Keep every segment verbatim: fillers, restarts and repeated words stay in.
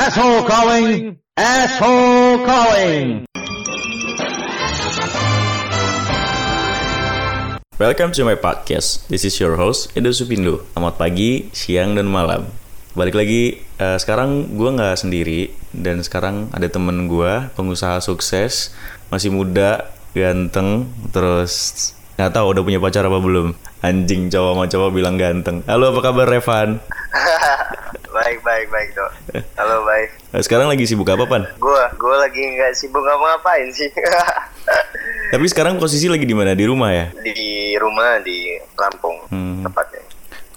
Asshole calling, asshole calling. Welcome to my podcast. This is your host Edo Supindo. Selamat pagi, siang dan malam. Balik lagi uh, sekarang gue nggak sendiri dan sekarang ada temen gue, pengusaha sukses, masih muda, ganteng, terus nggak tahu udah punya pacar apa belum. Anjing, cowok sama cowok bilang ganteng. Halo, apa kabar Revan? Baik, baik, baik, Dok. Halo, baik. Sekarang lagi sibuk apa, Pan? Gua, gua lagi nggak sibuk ngapa-ngapain sih. Tapi sekarang posisi lagi di mana? Di rumah ya? Di rumah, di Lampung, hmm. tepatnya.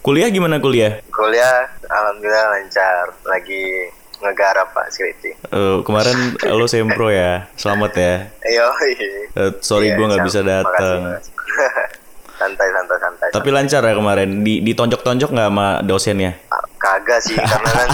Kuliah gimana kuliah? Kuliah, alhamdulillah lancar. Lagi ngegarap, Pak, skripsi. Uh, kemarin lo sempro ya? Selamat ya? Iya. Uh, sorry, yeah, gue nggak bisa datang. Santai, santai, santai. Tapi santai. Lancar ya kemarin? Di, ditonjok-tonjok nggak sama dosennya? Kagak sih, karena kan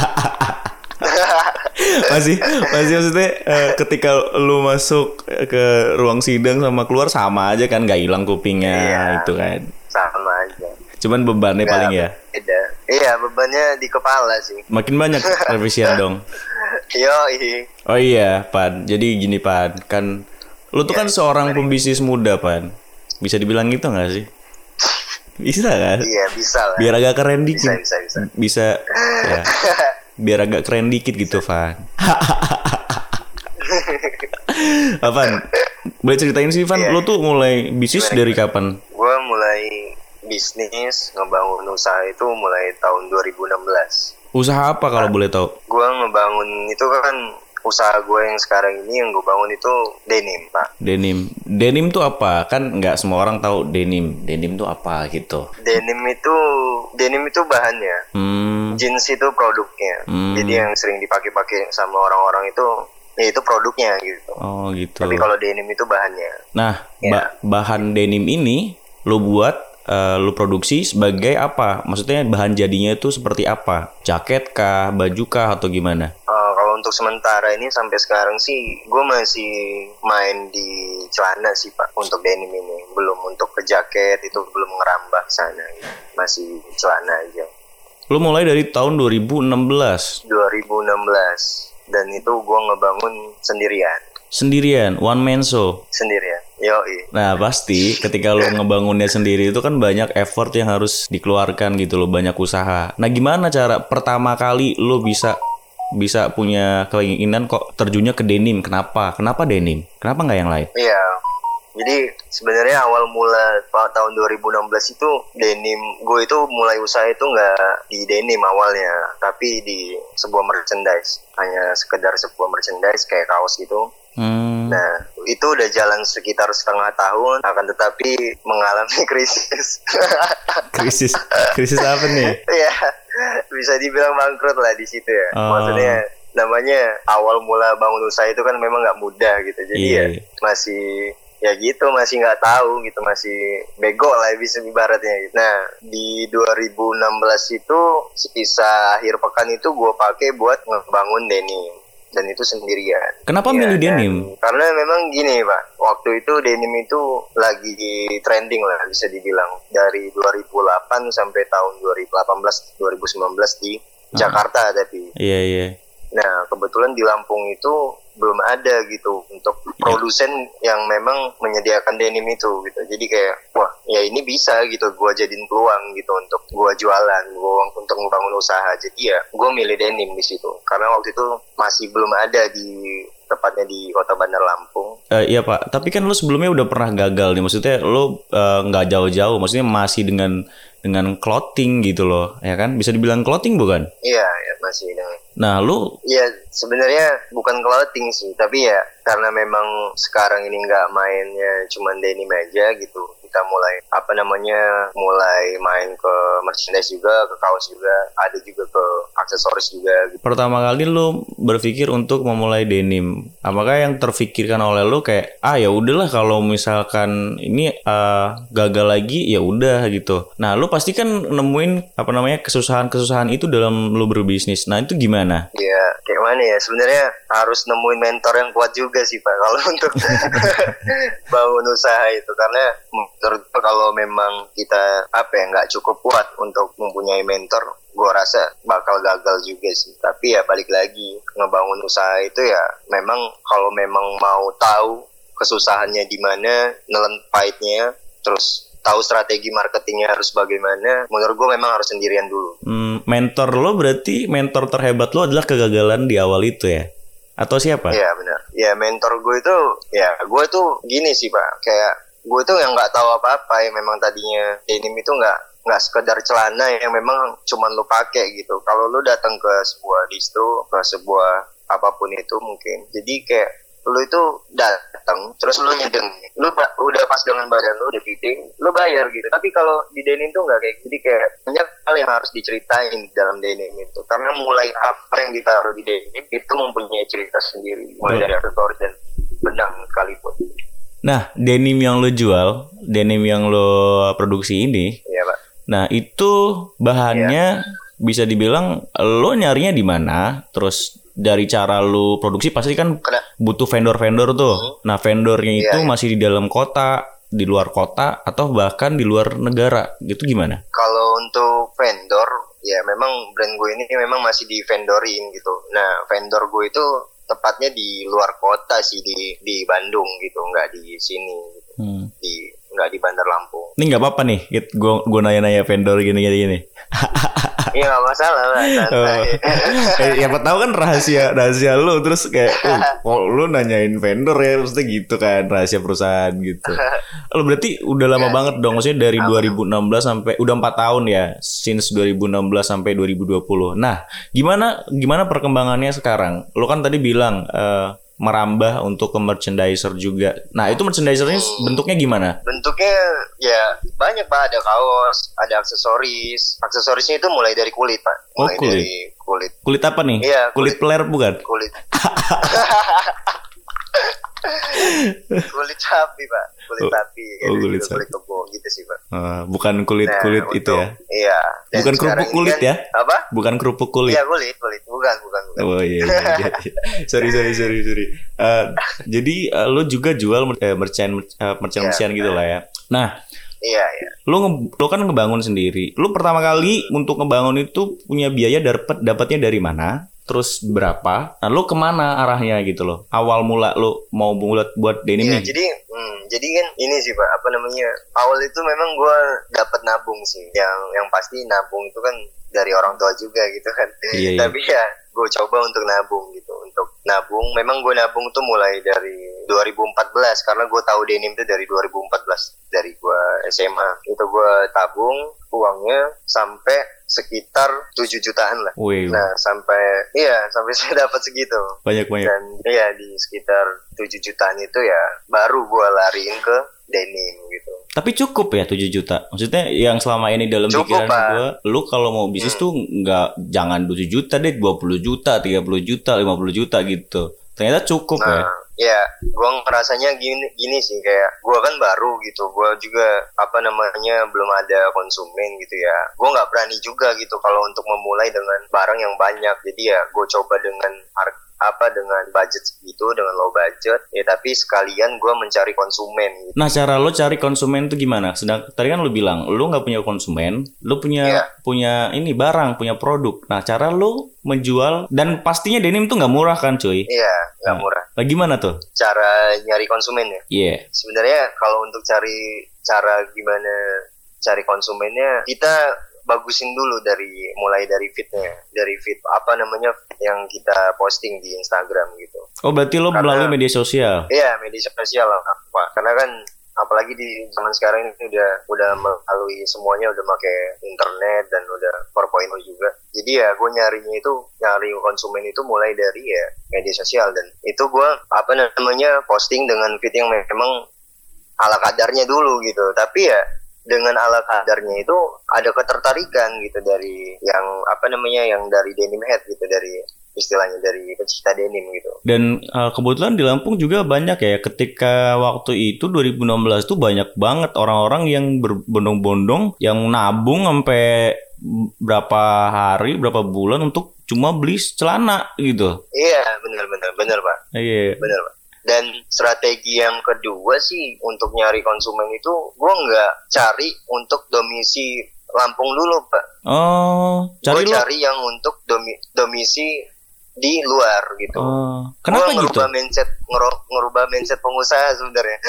masih masih maksudnya uh, ketika lu masuk ke ruang sidang sama keluar sama aja kan, nggak hilang kupingnya. Iya, itu kan sama aja, cuman bebannya gak paling ya beda. Iya, bebannya di kepala sih, makin banyak revisian dong. Yoi. Oh iya, Pan, jadi gini Pan, kan lu tuh ya, kan seorang pembisnis muda Pan, bisa dibilang gitu nggak sih? Bisa kan? Iya, bisa lah. Biar agak keren dikit. Bisa, bisa, bisa. Bisa ya. Biar agak keren dikit gitu, Van. Van, boleh ceritain sih, Van, yeah. Lo tuh mulai bisnis dari kapan? Gue mulai bisnis, ngebangun usaha itu mulai tahun dua ribu enam belas. Usaha apa kalau nah, boleh tahu? Gue ngebangun itu kan, usaha gue yang sekarang ini yang gue bangun itu denim, Pak. Denim. Denim tuh apa? Kan nggak semua orang tahu denim. Denim tuh apa gitu? Denim itu, denim itu bahannya. Hmm. Jeans itu produknya. Hmm. Jadi yang sering dipakai-pakai sama orang-orang itu, ya itu produknya gitu. Oh gitu. Tapi kalau denim itu bahannya. Nah, ya. ba- bahan denim ini lo buat, uh, lo produksi sebagai apa? Maksudnya bahan jadinya itu seperti apa? Jaket kah? Baju kah? Atau gimana? Uh, Untuk sementara ini sampai sekarang sih gue masih main di celana sih Pak, untuk denim ini. Belum untuk ke jaket itu, belum ngerambah sana gitu. Masih celana aja. Lu mulai dari tahun dua ribu enam belas? dua ribu enam belas, dan itu gue ngebangun sendirian. Sendirian? One man show? Sendirian, yoi. Nah pasti ketika lu ngebangunnya sendiri itu kan banyak effort yang harus dikeluarkan gitu loh, banyak usaha. Nah gimana cara pertama kali lu bisa bisa punya keinginan kok terjunnya ke denim? Kenapa? Kenapa denim? Kenapa nggak yang lain? Iya, jadi sebenarnya awal mula tahun dua ribu enam belas itu denim, gue itu mulai usaha itu nggak di denim awalnya, tapi di sebuah merchandise, hanya sekedar sebuah merchandise kayak kaos gitu. Hmm. Nah, itu udah jalan sekitar setengah tahun, akan tetapi mengalami krisis. krisis, krisis apa nih? Iya, bisa dibilang bangkrut lah di situ ya. Oh. Maksudnya namanya awal mula bangun usaha itu kan memang nggak mudah gitu. Jadi yeah. ya masih ya gitu, masih nggak tahu gitu, masih bego lah bisa ibaratnya. Gitu. Nah, di dua ribu enam belas itu sisa akhir pekan itu gue pakai buat ngebangun denim. Dan itu sendirian. Kenapa ya, milih denim? Karena memang gini Pak, waktu itu denim itu lagi trending lah bisa dibilang. Dari dua ribu delapan sampai tahun dua ribu delapan belas dua ribu sembilan belas di uh-huh. Jakarta tapi. Iya yeah, iya yeah. Nah kebetulan di Lampung itu belum ada gitu untuk produsen yeah. yang memang menyediakan denim itu gitu. Jadi kayak wah ya ini bisa gitu, gua jadiin peluang gitu untuk gua jualan, gua untuk membangun usaha. Jadi ya gua milih denim di situ karena waktu itu masih belum ada di tepatnya di Kota Bandar Lampung. Uh, iya Pak, tapi kan lo sebelumnya udah pernah gagal nih, maksudnya lo nggak uh, jauh-jauh, maksudnya masih dengan dengan clothing gitu loh, ya kan? Bisa dibilang clothing bukan? Iya, ya, masih dengan. Nah lo? Iya, sebenarnya bukan clothing sih, tapi ya karena memang sekarang ini nggak mainnya cuma denim aja gitu. Kita mulai apa namanya mulai main ke merchandise juga, ke kaos juga, ada juga ke aksesoris juga gitu. Pertama kali lu berpikir untuk memulai denim, apakah yang terfikirkan oleh lu kayak ah ya udahlah kalau misalkan ini uh, gagal lagi ya udah gitu. Nah lu pasti kan nemuin apa namanya kesusahan-kesusahan itu dalam lu berbisnis. Nah itu gimana? Iya kayak mana ya, sebenarnya harus nemuin mentor yang kuat juga sih Pak kalau untuk bangun usaha itu, karena terutama kalau memang kita apa ya nggak cukup kuat untuk mempunyai mentor, gue rasa bakal gagal juga sih. Tapi ya balik lagi, ngebangun usaha itu ya memang kalau memang mau tahu kesusahannya di mana, nelen pahitnya, terus tahu strategi marketingnya harus bagaimana, menurut gue memang harus sendirian dulu. Hmm, mentor lo berarti, mentor terhebat lo adalah kegagalan di awal itu ya? Atau siapa? Iya benar. Ya mentor gue itu, ya gue itu gini sih Pak, kayak gue tuh yang gak tahu apa-apa, yang memang tadinya denim itu gak nggak sekedar celana yang memang cuman lu pakai gitu. Kalau lu datang ke sebuah distro, ke sebuah apapun itu mungkin. Jadi kayak lu itu datang, terus lu nyedeng, lu ba- udah pas dengan badan lu, udah fitting, lu bayar gitu. Tapi kalau di denim tuh nggak kayak, jadi kayak banyak hal yang harus diceritain dalam denim itu. Karena mulai apa yang ditaruh di denim itu mempunyai cerita sendiri, mulai dari aksesoris dan benang sekalipun. Nah, denim yang lu jual, denim yang lu produksi ini. Iya, Pak. Nah itu bahannya yeah. bisa dibilang lo nyarinya di mana, terus dari cara lo produksi pasti kan Kena. butuh vendor-vendor tuh. Mm-hmm. Nah vendornya yeah, itu yeah. masih di dalam kota, di luar kota, atau bahkan di luar negara gitu gimana? Kalau untuk vendor ya memang brand gue ini memang masih di vendorin gitu. Nah vendor gue itu tepatnya di luar kota sih, di di Bandung gitu, nggak di sini gitu. Hmm. Di nggak di Bandar Lampung. Ini nggak apa-apa nih, gue gue nanya-nanya vendor gini-gini. Iya nggak masalah lah. Oh. eh, ya apa tahu kan rahasia rahasia lu, terus kayak oh, lu nanyain vendor ya, maksudnya gitu kan, rahasia perusahaan gitu. Lo berarti udah lama ya, banget dong, maksudnya dari apa? dua ribu enam belas sampai udah empat tahun ya, since dua ribu enam belas sampai dua ribu dua puluh. Nah gimana gimana perkembangannya sekarang? Lo kan tadi bilang Uh, merambah untuk ke merchandiser juga. Nah itu merchandisernya hmm. bentuknya gimana? Bentuknya ya banyak Pak, ada kaos, ada aksesoris. Aksesorisnya itu mulai dari kulit Pak. Mulai oh, kulit. dari kulit. Kulit apa nih? Iya, kulit, kulit peler bukan? Kulit. kulit sapi Pak, kulit sapi, oh, gitu, kulit, kulit kebo gitu sih Pak. Uh, bukan kulit nah, kulit itu ya? Iya. Dan bukan kerupuk kulit kan, ya? Apa? Bukan kerupuk kulit. Iya kulit kulit, bukan bukan. bukan. Oh iya. iya, iya. sorry sorry sorry sorry. Uh, jadi uh, lo juga jual merchan merchan merchan gitulah ya. Nah. Iya iya. Lo nge- lo kan ngebangun sendiri. Lo pertama kali untuk ngebangun itu punya biaya dapat dapatnya dari mana? Terus berapa? Nah, lo kemana arahnya gitu loh? Awal mula lo mau buat buat denim ya, nih? Jadi, hmm, jadi kan ini sih Pak, apa namanya? Awal itu memang gue dapat nabung sih. Yang yang pasti nabung itu kan dari orang tua juga gitu kan. Iya, Tapi iya. ya gue coba untuk nabung gitu. Untuk nabung, memang gue nabung tuh mulai dari dua ribu empat belas. Karena gue tahu denim itu dari dua ribu empat belas. Dari gue S M A. Itu gue tabung uangnya sampai sekitar tujuh jutaan lah. Wih. Nah, sampai iya, sampai saya dapat segitu. Banyak-banyak. Dan iya di sekitar tujuh jutaan itu ya baru gua lariin ke denim gitu. Tapi cukup ya tujuh juta. Maksudnya yang selama ini dalam cukup, pikiran Pak. Gua, lu kalau mau bisnis hmm. tuh enggak jangan tujuh juta deh, dua puluh juta, tiga puluh juta, lima puluh juta gitu. Ternyata cukup nah, ya. Ya, gue ngerasanya gini, gini sih kayak gue kan baru gitu, gue juga apa namanya belum ada konsumen gitu ya. Gue nggak berani juga gitu kalau untuk memulai dengan barang yang banyak. Jadi ya gue coba dengan harga apa dengan budget segitu, dengan low budget ya, tapi sekalian gue mencari konsumen gitu. Nah cara lo cari konsumen itu gimana? Sedang tadi kan lo bilang lo nggak punya konsumen, lo punya yeah. punya ini barang, punya produk. Nah cara lo menjual, dan pastinya denim tuh nggak murah kan cuy? Iya yeah, nggak nah, murah. Nah gimana tuh cara nyari konsumen ya? Iya. Yeah. Sebenarnya kalau untuk cari cara gimana cari konsumennya, kita bagusin dulu dari mulai dari fitnya, dari fit apa namanya yang kita posting di Instagram gitu. Oh berarti lo karena, melalui media sosial? Iya media sosial apa? Karena kan apalagi di zaman sekarang ini udah udah melalui semuanya, udah pakai internet dan udah empat koma nol juga. Jadi ya gue nyarinya itu nyari konsumen itu mulai dari ya media sosial, dan itu gue apa namanya posting dengan fit yang memang ala kadarnya dulu gitu. Tapi ya dengan ala kadarnya itu ada ketertarikan gitu dari yang apa namanya yang dari denim head gitu, dari istilahnya dari pecinta denim gitu. Dan uh, kebetulan di Lampung juga banyak ya, ketika waktu itu dua ribu enam belas tuh banyak banget orang-orang yang berbondong-bondong yang nabung sampai berapa hari, berapa bulan untuk cuma beli celana gitu. Iya, benar-benar benar, Pak. Iya. Benar, Pak. Dan strategi yang kedua sih untuk nyari konsumen itu gue nggak cari untuk domisi Lampung dulu, Pak. Oh, cari gua cari lo? Yang untuk domi, domisi di luar gitu. Oh, kenapa gua ngerubah gitu? Mindset, ngeru, ngerubah mindset pengusaha sebenarnya.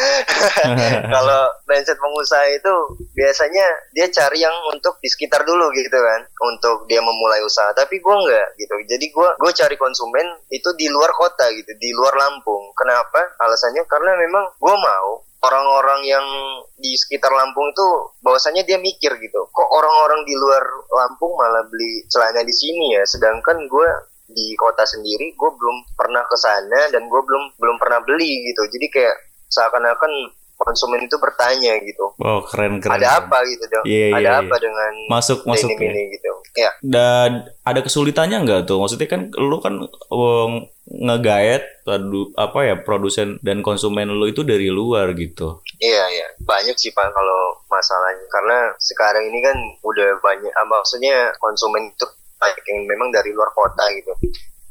Kalau mindset pengusaha itu biasanya dia cari yang untuk di sekitar dulu gitu kan, untuk dia memulai usaha. Tapi gua enggak gitu. Jadi gua gua cari konsumen itu di luar kota gitu, di luar Lampung. Kenapa? Alasannya karena memang gua mau orang-orang yang di sekitar Lampung itu bahwasannya dia mikir gitu, kok orang-orang di luar Lampung malah beli celana di sini ya, sedangkan gue di kota sendiri gue belum pernah kesana dan gue belum belum pernah beli gitu. Jadi kayak seakan-akan konsumen itu bertanya gitu, wow, keren keren. Ada apa gitu dong? Yeah, ada yeah, apa yeah. dengan masuk masuk ini, ini gitu? Ya. Dan ada kesulitannya nggak tuh? Maksudnya kan lu kan um, ngegaet apa ya produsen dan konsumen lu itu dari luar gitu? Iya yeah, iya yeah. Banyak sih Pak kalau masalahnya, karena sekarang ini kan udah banyak, maksudnya konsumen itu banyak yang memang dari luar kota gitu.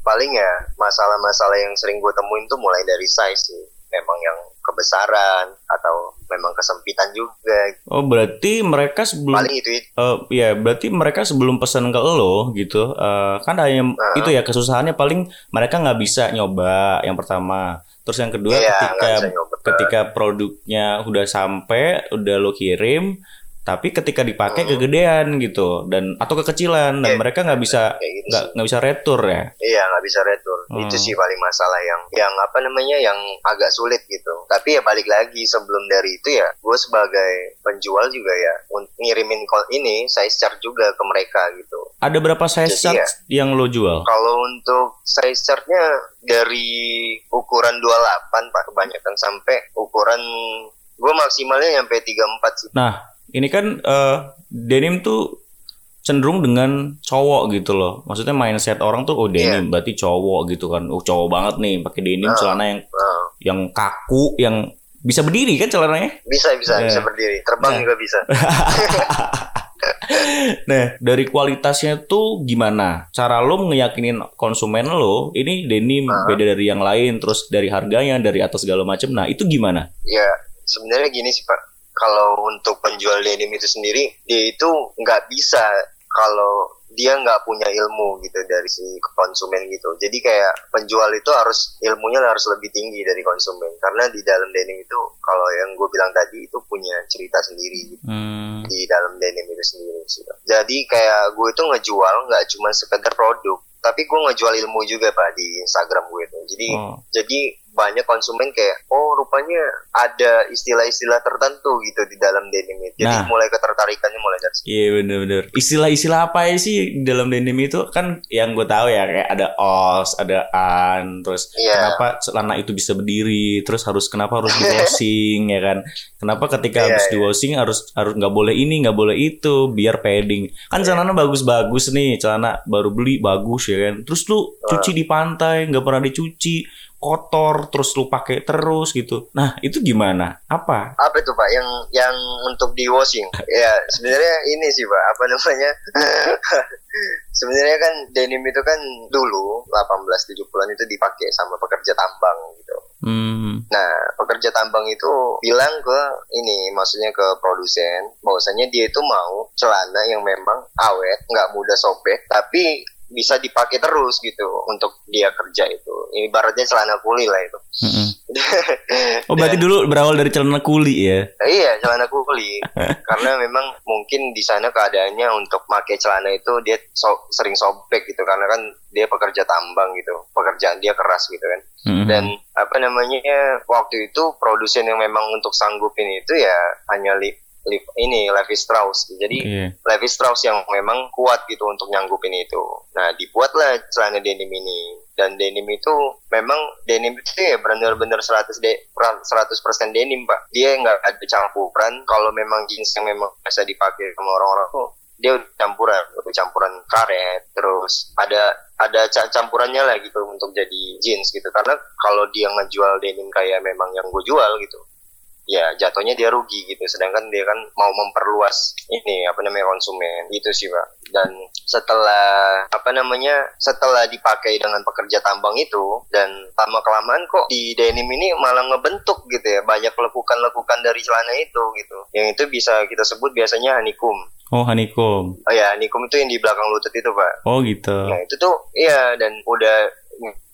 Paling ya masalah-masalah yang sering gue temuin tuh mulai dari size sih. Memang yang kebesaran atau memang kesempitan juga. Oh, berarti mereka sebelum paling itu, itu. Uh, ya berarti mereka sebelum pesan ke lo gitu uh, kan hanya uh-huh. itu ya kesusahannya, paling mereka nggak bisa nyoba yang pertama. Terus yang kedua yeah, ketika ketika produknya udah sampai, udah lo kirim, tapi ketika dipakai hmm. kegedean gitu dan atau kekecilan dan yeah, mereka nggak bisa nggak gitu nggak bisa retur ya. Iya, nggak bisa retur. hmm. Itu sih paling masalah yang yang apa namanya yang agak sulit gitu. Tapi ya balik lagi, sebelum dari itu ya gue sebagai penjual juga ya ngirimin call ini size chart juga ke mereka gitu. Ada berapa size Jadi chart ya, yang lo jual? Kalau untuk size chartnya dari ukuran dua puluh delapan Pak kebanyakan sampai ukuran gue maksimalnya sampai tiga puluh empat sih. Nah, ini kan uh, denim tuh cenderung dengan cowok gitu loh. Maksudnya mindset orang tuh, oh denim yeah. berarti cowok gitu kan. Oh cowok banget nih pakai denim, uh, celana yang uh. yang kaku, yang bisa berdiri kan celananya? Bisa bisa yeah. bisa berdiri, terbang nah. juga bisa. Nah, dari kualitasnya tuh gimana? Cara lo meyakinin konsumen lo ini denim uh. beda dari yang lain, terus dari harganya, dari atas segala macam. Nah itu gimana? Ya sebenarnya gini sih Pak. Kalau untuk penjual denim itu sendiri, dia itu nggak bisa kalau dia nggak punya ilmu gitu dari si konsumen gitu. Jadi kayak penjual itu harus ilmunya harus lebih tinggi dari konsumen, karena di dalam denim itu kalau yang gue bilang tadi itu punya cerita sendiri gitu. hmm. Di dalam denim itu sendiri gitu. Jadi kayak gue itu ngejual nggak cuma sekedar produk, tapi gue ngejual ilmu juga Pak di Instagram gue itu. Jadi oh. jadi banyak konsumen kayak, oh rupanya ada istilah-istilah tertentu gitu di dalam denim itu. Jadi nah. mulai ketertarikannya mulai dari situ. Iya benar-benar. Istilah-istilah apa sih di dalam denim itu? Kan yang gue tahu ya kayak ada os, ada an, terus yeah. kenapa celana itu bisa berdiri, terus harus kenapa harus di washing ya kan? Kenapa ketika yeah, harus yeah. di washing harus harus nggak boleh ini, nggak boleh itu, biar padding. Kan yeah. celana bagus-bagus nih, celana baru beli bagus ya kan. Terus lu cuci di pantai, nggak pernah dicuci, kotor, terus lu pakai terus gitu. Nah itu gimana? Apa? Apa itu Pak? Yang yang untuk di washing? Ya sebenarnya ini sih Pak, apa namanya? Sebenarnya kan denim itu kan dulu delapan belas tujuh puluhan itu dipakai sama pekerja tambang gitu. Hmm. Nah pekerja tambang itu bilang ke ini, maksudnya ke produsen, bahwasanya dia itu mau celana yang memang awet, nggak mudah sobek, tapi bisa dipakai terus gitu untuk dia kerja itu. Ibaratnya celana kuli lah itu. Mm-hmm. Oh berarti dan, dulu berawal dari celana kuli ya? Iya celana kuli. Karena memang mungkin di sana keadaannya untuk pakai celana itu dia so, sering sobek gitu, karena kan dia pekerja tambang gitu, pekerjaan dia keras gitu kan. Mm-hmm. Dan apa namanya waktu itu produsen yang memang untuk sanggupin itu ya hanya lip ini Levi Strauss. Jadi yeah. Levi Strauss yang memang kuat gitu untuk nyanggupin itu. Nah dibuatlah celana denim ini. Dan denim itu memang denim itu ya benar-benar seratus persen denim Pak. Dia nggak ada campuran. Kalau memang jeans yang memang biasa dipakai sama orang-orang tuh, dia udah campuran, udah campuran karet, terus ada ada campurannya lah gitu untuk jadi jeans gitu. Karena kalau dia ngejual denim kayak memang yang gue jual gitu, ya jatuhnya dia rugi gitu, sedangkan dia kan mau memperluas ini apa namanya konsumen gitu sih Pak. Dan setelah apa namanya setelah dipakai dengan pekerja tambang itu, dan lama kelamaan kok di denim ini malah ngebentuk gitu ya, banyak lekukan-lekukan dari celana itu gitu, yang itu bisa kita sebut biasanya honeycomb. Oh honeycomb. Oh ya, honeycomb itu yang di belakang lutut itu Pak. Oh gitu. Nah itu tuh iya, dan udah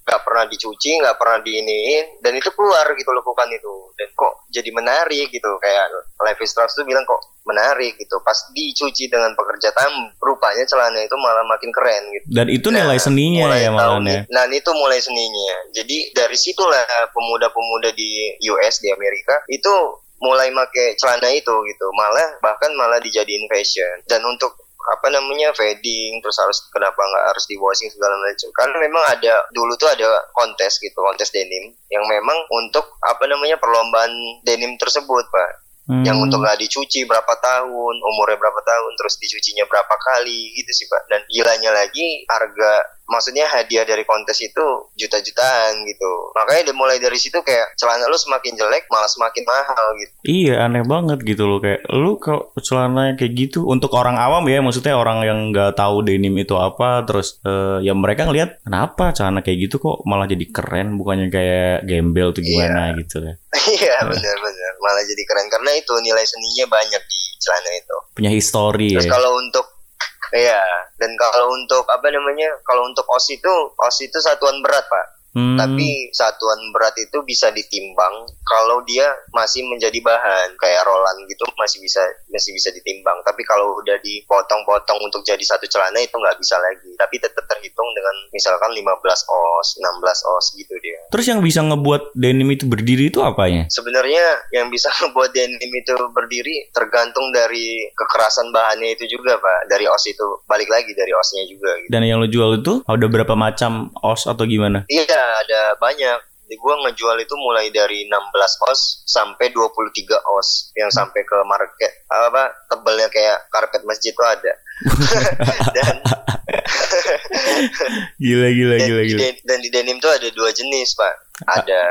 gak pernah dicuci, gak pernah diiniin, dan itu keluar gitu lekukan itu. Dan kok jadi menarik gitu, kayak Levi Strauss tuh bilang kok menarik gitu. Pas dicuci dengan pekerja tambang, rupanya celana itu malah makin keren gitu. Dan itu nilai nah, seninya ya malahnya. Nah itu mulai seninya. Jadi dari situlah pemuda-pemuda di U S, di Amerika itu mulai make celana itu gitu. Malah bahkan malah dijadiin fashion. Dan untuk apa namanya fading, terus harus kenapa nggak harus di washing segala macam, karena memang ada dulu tuh ada kontes gitu, kontes denim yang memang untuk apa namanya perlombaan denim tersebut Pak. Hmm. Yang untuk nggak dicuci berapa tahun, umurnya berapa tahun, terus dicucinya berapa kali gitu sih Pak. Dan gilanya lagi harga, maksudnya hadiah dari kontes itu juta-jutaan gitu. Makanya mulai dari situ kayak celana lu semakin jelek malah semakin mahal gitu. Iya aneh banget gitu loh, kayak lu kalau celana kayak gitu untuk orang awam ya, maksudnya orang yang gak tahu denim itu apa, terus uh, ya mereka ngelihat kenapa celana kayak gitu kok malah jadi keren, bukannya kayak gembel tuh gimana iya. Gitu ya. Iya benar-benar malah jadi keren karena itu nilai seninya banyak di celana itu. Punya histori. Terus ya. Kalau untuk iya, dan kalau untuk apa namanya, kalau untuk O S itu, O S itu satuan berat Pak. Hmm. Tapi satuan berat itu bisa ditimbang kalau dia masih menjadi bahan kayak rolan gitu, masih bisa masih bisa ditimbang. Tapi kalau udah dipotong-potong untuk jadi satu celana itu nggak bisa lagi. Tapi tetap terhitung dengan misalkan lima belas os, enam belas os gitu dia. Terus yang bisa ngebuat denim itu berdiri itu apanya? Sebenarnya yang bisa ngebuat denim itu berdiri tergantung dari kekerasan bahannya itu juga Pak. Dari os itu, balik lagi dari osnya juga gitu. Dan yang lo jual itu ada berapa macam os atau gimana? Iya ada banyak. Gue ngejual itu mulai dari enam belas os sampai dua puluh tiga os yang sampai ke market apa tebelnya kayak karpet masjid tuh ada. Dan gila gila gila gila. Dan, dan di denim tuh ada dua jenis Pak. Ada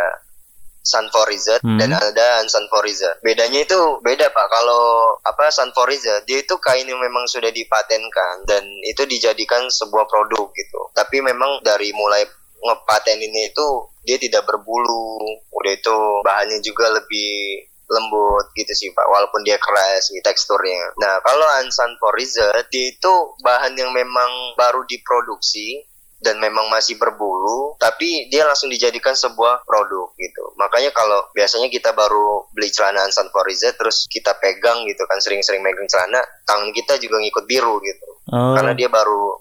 Sanforiza hmm. dan ada Sanforiza. Bedanya itu beda Pak. Kalau apa Sanforiza dia itu kain yang memang sudah dipatenkan dan itu dijadikan sebuah produk gitu. Tapi memang dari mulai ngepateninnya itu dia tidak berbulu, udah itu bahannya juga lebih lembut gitu sih Pak, walaupun dia keras gitu teksturnya. Nah kalau Sanforiza itu bahan yang memang baru diproduksi dan memang masih berbulu, tapi dia langsung dijadikan sebuah produk gitu. Makanya kalau biasanya kita baru beli celana Sanforiza terus kita pegang gitu kan, sering-sering megang celana, tangan kita juga ngikut biru gitu, oh. Karena dia baru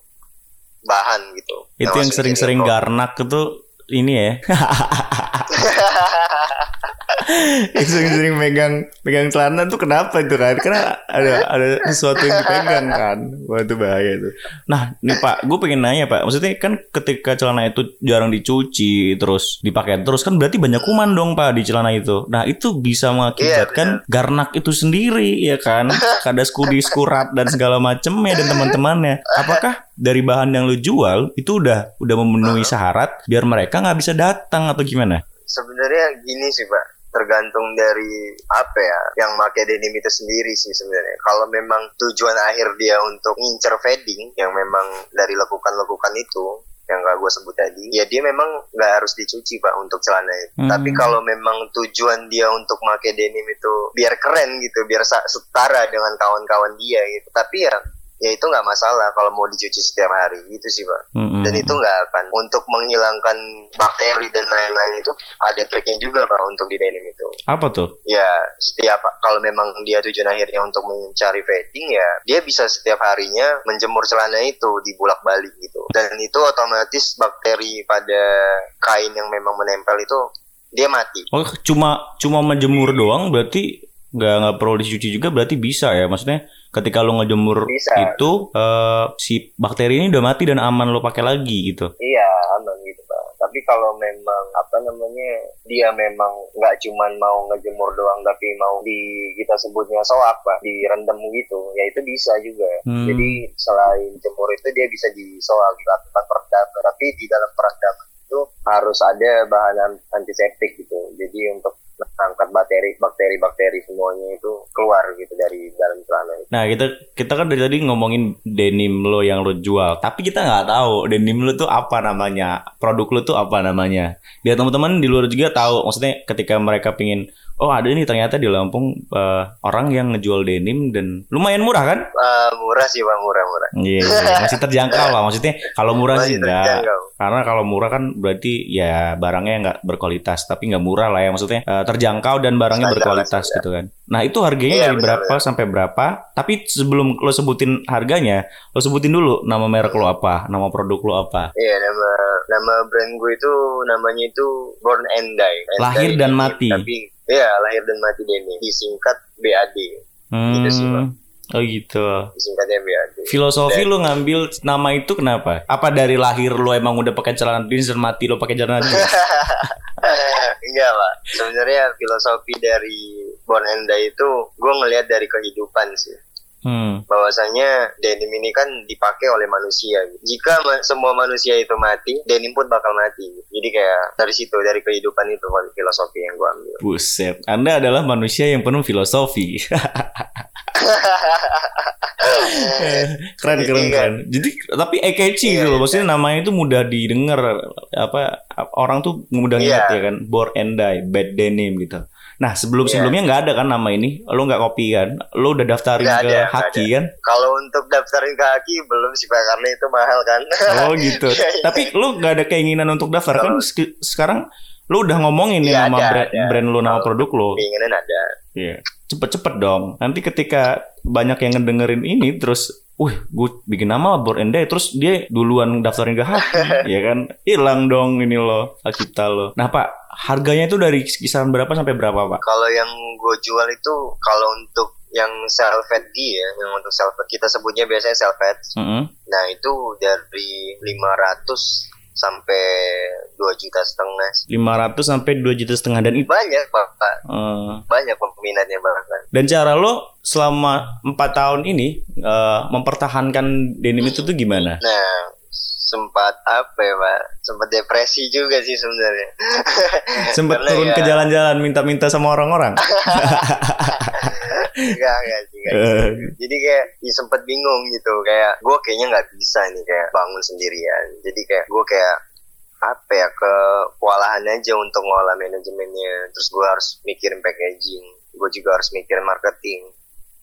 bahan gitu. Itu nah, yang sering-sering garnak itu ini ya. Yang sering-sering megang megang celana tuh kenapa itu kan? Karena ada ada sesuatu yang dipegang kan. Wah itu bahaya itu. Nah, nih Pak, gue pengen nanya Pak. Maksudnya kan ketika celana itu jarang dicuci terus dipakai terus kan berarti banyak kuman dong Pak di celana itu. Nah, itu bisa mengakibatkan yeah, garnak itu sendiri ya kan. Kadas kudis kurat dan segala macemnya dan teman-temannya. Apakah dari bahan yang lu jual itu udah udah memenuhi syarat biar mereka nggak bisa datang atau gimana? Sebenarnya gini sih Pak, tergantung dari apa ya yang pakai denim itu sendiri sih sebenarnya. Kalau memang tujuan akhir dia untuk ngincer fading yang memang dari lekukan-lekukan itu yang gak gue sebut tadi, ya dia memang gak harus dicuci Pak untuk celana itu. Hmm. Tapi kalau memang tujuan dia untuk pakai denim itu biar keren gitu, biar setara dengan kawan-kawan dia gitu, tapi ya ya itu nggak masalah kalau mau dicuci setiap hari gitu sih Pak. Mm-hmm. Dan itu nggak akan untuk menghilangkan bakteri dan lain-lain itu ada triknya juga Pak untuk di denim itu. Apa tuh? Ya setiap kalau memang dia tujuan akhirnya untuk mencari fading ya dia bisa setiap harinya menjemur celana itu dibulak-balik gitu, dan itu otomatis bakteri pada kain yang memang menempel itu dia mati. Oh cuma cuma menjemur doang berarti nggak nggak perlu dicuci juga berarti bisa ya, maksudnya ketika lo ngejemur bisa. Itu uh, si bakteri ini udah mati dan aman lo pakai lagi gitu. Iya aman gitu Pak. Tapi kalau memang apa namanya dia memang nggak cuman mau ngejemur doang, tapi mau di kita sebutnya soak Pak, direndam gitu, ya itu bisa juga. Hmm. Jadi selain jemur itu dia bisa di soak dilakukan perendaman, tapi di dalam perendaman itu harus ada bahan antiseptik gitu. Jadi untuk angkat bakteri bakteri bakteri semuanya itu keluar gitu dari dalam celana. Nah kita kita kan dari tadi ngomongin denim lo yang lo jual, tapi kita nggak tahu denim lo tuh apa namanya, produk lo tuh apa namanya. Biar teman-teman di luar juga tahu, maksudnya ketika mereka pingin, oh ada nih ternyata di Lampung uh, orang yang ngejual denim dan lumayan murah kan? Uh, murah sih bang, murah-murah. Iya, yeah, masih terjangkau lah. Maksudnya kalau murah masih sih enggak. Karena kalau murah kan berarti ya barangnya nggak berkualitas. Tapi nggak murah lah ya, maksudnya uh, terjangkau dan barangnya standar berkualitas ya, gitu kan. Nah itu harganya yeah, dari betul, berapa betul. sampai berapa? Tapi sebelum lo sebutin harganya, lo sebutin dulu nama merek lo apa, nama produk lo apa. Iya yeah, nama nama brand gue itu namanya itu Born and Die. And lahir die, dan mati. Tapi ya, lahir dan mati denim, disingkat B A D. Hmm, gitu sih, Bang. Oh gitu. Disingkatnya B A D. Filosofi dan, lu ngambil nama itu kenapa? Apa dari lahir lu emang udah pakai celana jeans dan mati lu pakai celana jeans? Enggak, Pak. Sebenarnya filosofi dari Born and Die itu gue ngelihat dari kehidupan sih. Hmm. Bahwasanya denim ini kan dipakai oleh manusia. Jika ma- semua manusia itu mati, denim pun bakal mati. Jadi kayak dari situ, dari kehidupan itu filosofi yang gue ambil. Buset, Anda adalah manusia yang penuh filosofi. Keren, jadi, keren, keren. Jadi tapi catchy gitu iya, loh. Maksudnya iya, namanya itu mudah didengar. Apa orang tuh mudah iya. ngerti ya kan? Born and Die, Bad Denim gitu. Nah sebelum sebelumnya nggak yeah. ada kan nama ini, lo nggak copy kan, lo udah daftarin gak ke ada, Haki kan? Kalau untuk daftarin ke Haki belum sih pak, karena itu mahal kan. Oh gitu. Tapi lo nggak ada keinginan untuk daftar kan? Sek- sekarang lo udah ngomongin yeah, nih nama ada, brand, ada. brand lo, nama oh, produk lo. Keinginan ada. Iya. Yeah. Cepet-cepet dong. Nanti ketika banyak yang ngedengerin ini terus, wih, gue bikin nama Born and Die, terus dia duluan daftarin ke Haki, ya kan? Hilang dong ini lo, kita lo. Nah pak, harganya itu dari kisaran berapa sampai berapa pak? Kalau yang gue jual itu, kalau untuk yang self-fed ya, yang untuk self-fed, kita sebutnya biasanya self-fed. Mm-hmm. Nah itu dari lima ratus sampai dua juta setengah. lima ratus sampai dua juta setengah, dan itu banyak Pak. Hmm. Banyak peminatnya banget. Dan cara lo selama empat tahun ini uh, mempertahankan denim itu tuh gimana? Nah, sempat apa ya Pak? Sempat depresi juga sih sebenarnya. Sempat turun ya, ke jalan-jalan minta-minta sama orang-orang. Enggak, enggak sih, enggak uh. Jadi kayak ya sempet bingung gitu, kayak gue kayaknya nggak bisa nih kayak bangun sendirian. Jadi kayak gue kayak apa ya, kewalahan aja untuk ngolah manajemennya. Terus gue harus mikirin packaging, gue juga harus mikirin marketing,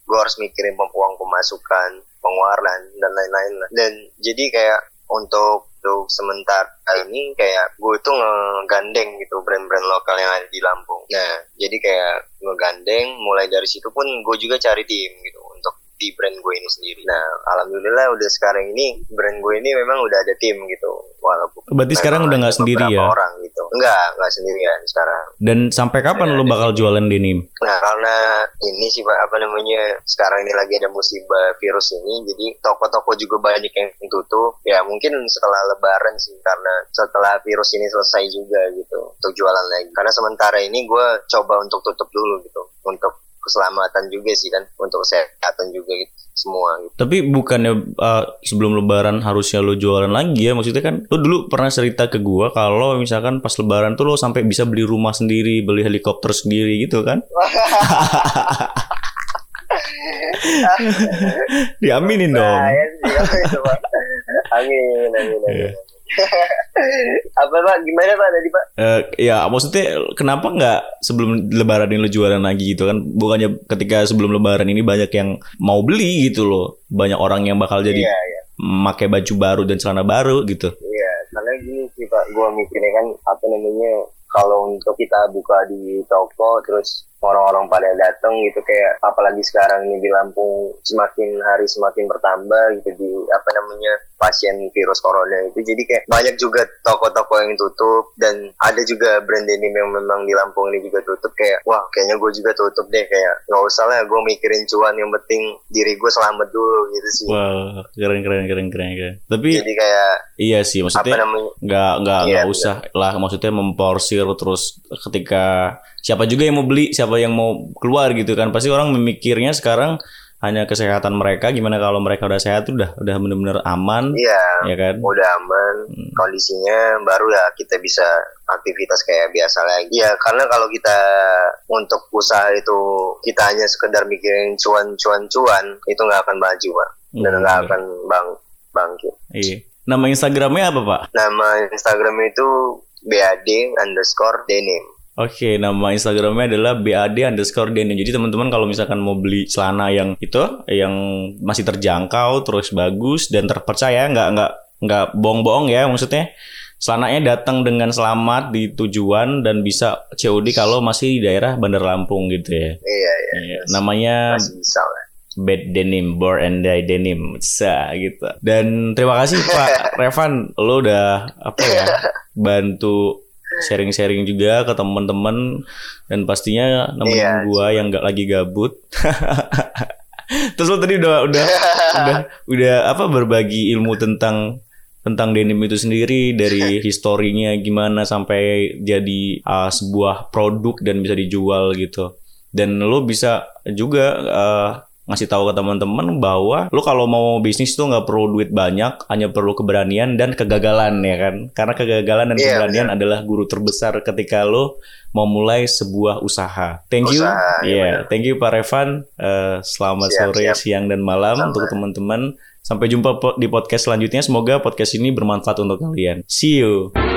gue harus mikirin uang pemasukan, pengeluaran dan lain-lain lah. Dan jadi kayak untuk Untuk sementara ini kayak gue tuh ngegandeng gitu brand-brand lokal yang ada di Lampung. Nah, jadi kayak ngegandeng, mulai dari situ pun gue juga cari tim gitu untuk di brand gue ini sendiri. Nah, alhamdulillah udah sekarang ini brand gue ini memang udah ada tim gitu. Walaupun berarti sekarang udah nggak sendiri ya? Orang gitu. Enggak, nggak sendirian sekarang. Dan sampai kapan nah, lo bakal jualan denim? Nah, karena ini sih Pak, apa namanya, sekarang ini lagi ada musibah virus ini, jadi toko-toko juga banyak yang tutup. Ya mungkin setelah Lebaran sih, karena setelah virus ini selesai juga gitu untuk jualan lagi. Karena sementara ini gue coba untuk tutup dulu gitu, untuk keselamatan juga sih kan, untuk kesehatan juga gitu. Semua gitu. Tapi bukannya uh, sebelum Lebaran harusnya lo jualan lagi ya? Maksudnya kan lo dulu pernah cerita ke gue kalau misalkan pas Lebaran tuh lo sampai bisa beli rumah sendiri, beli helikopter sendiri gitu kan? Diaminin dong. Amin, amin, amin. Apa Pak, gimana Pak tadi Pak? Uh, ya maksudnya kenapa nggak sebelum Lebaran ini lo jualan lagi gitu kan? Bukannya ketika sebelum Lebaran ini banyak yang mau beli gitu loh, banyak orang yang bakal jadi yeah, yeah. pakai baju baru dan celana baru gitu. Iya, yeah, karena gini sih Pak, gue mikirnya kan apa namanya, kalau untuk kita buka di toko terus orang-orang pada datang gitu, kayak apalagi sekarang ini di Lampung semakin hari semakin bertambah gitu di apa namanya pasien virus corona itu. Jadi kayak banyak juga toko-toko yang tutup, dan ada juga brand denim yang memang di Lampung ini juga tutup. Kayak wah kayaknya gue juga tutup deh, kayak nggak usah lah, gue mikirin cuan, yang penting diri gue selamat dulu gitu sih. Wah wow, keren keren keren keren keren. Tapi jadi kayak iya sih, maksudnya nggak nggak nggak usah iya. lah, maksudnya memporsir terus ketika siapa juga yang mau beli, siapa yang mau keluar gitu kan. Pasti orang memikirnya sekarang hanya kesehatan mereka. Gimana kalau mereka udah sehat, udah udah benar-benar aman, iya, ya kan? Udah aman kondisinya, baru ya kita bisa aktivitas kayak biasa lagi ya. Karena kalau kita untuk usaha itu kita hanya sekedar mikirin cuan-cuan-cuan, itu nggak akan maju pak, dan nggak hmm. akan bang bangkit. Iya. Nama Instagramnya apa pak? Nama Instagramnya itu bad underscore denim. Oke, nama Instagramnya adalah bad underscore denim. Jadi teman-teman kalau misalkan mau beli celana yang itu, yang masih terjangkau, terus bagus dan terpercaya, nggak nggak nggak bohong-bohong ya, maksudnya celananya datang dengan selamat di tujuan dan bisa C O D kalau masih di daerah Bandar Lampung gitu ya. Iya iya. iya. Namanya masih bisa lah. Bad Denim, Born and Die Denim, bisa gitu. Dan terima kasih Pak Revan, lo udah apa ya bantu sharing-sharing juga ke teman-teman dan pastinya nemenin iya, gue yang nggak lagi gabut. Terus lo tadi udah udah udah udah apa berbagi ilmu tentang tentang denim itu sendiri, dari historinya gimana sampai jadi uh, sebuah produk dan bisa dijual gitu. Dan lo bisa juga uh, ngasih tahu ke teman-teman bahwa lo kalau mau bisnis tuh nggak perlu duit banyak, hanya perlu keberanian dan kegagalan ya kan, karena kegagalan dan yeah, keberanian yeah. adalah guru terbesar ketika lo mau mulai sebuah usaha. Thank you, usaha, yeah. ya thank you Pak Revan. Uh, selamat siap, sore, siap. siang dan malam selamat. Untuk teman-teman. Sampai jumpa di podcast selanjutnya. Semoga podcast ini bermanfaat untuk kalian. See you.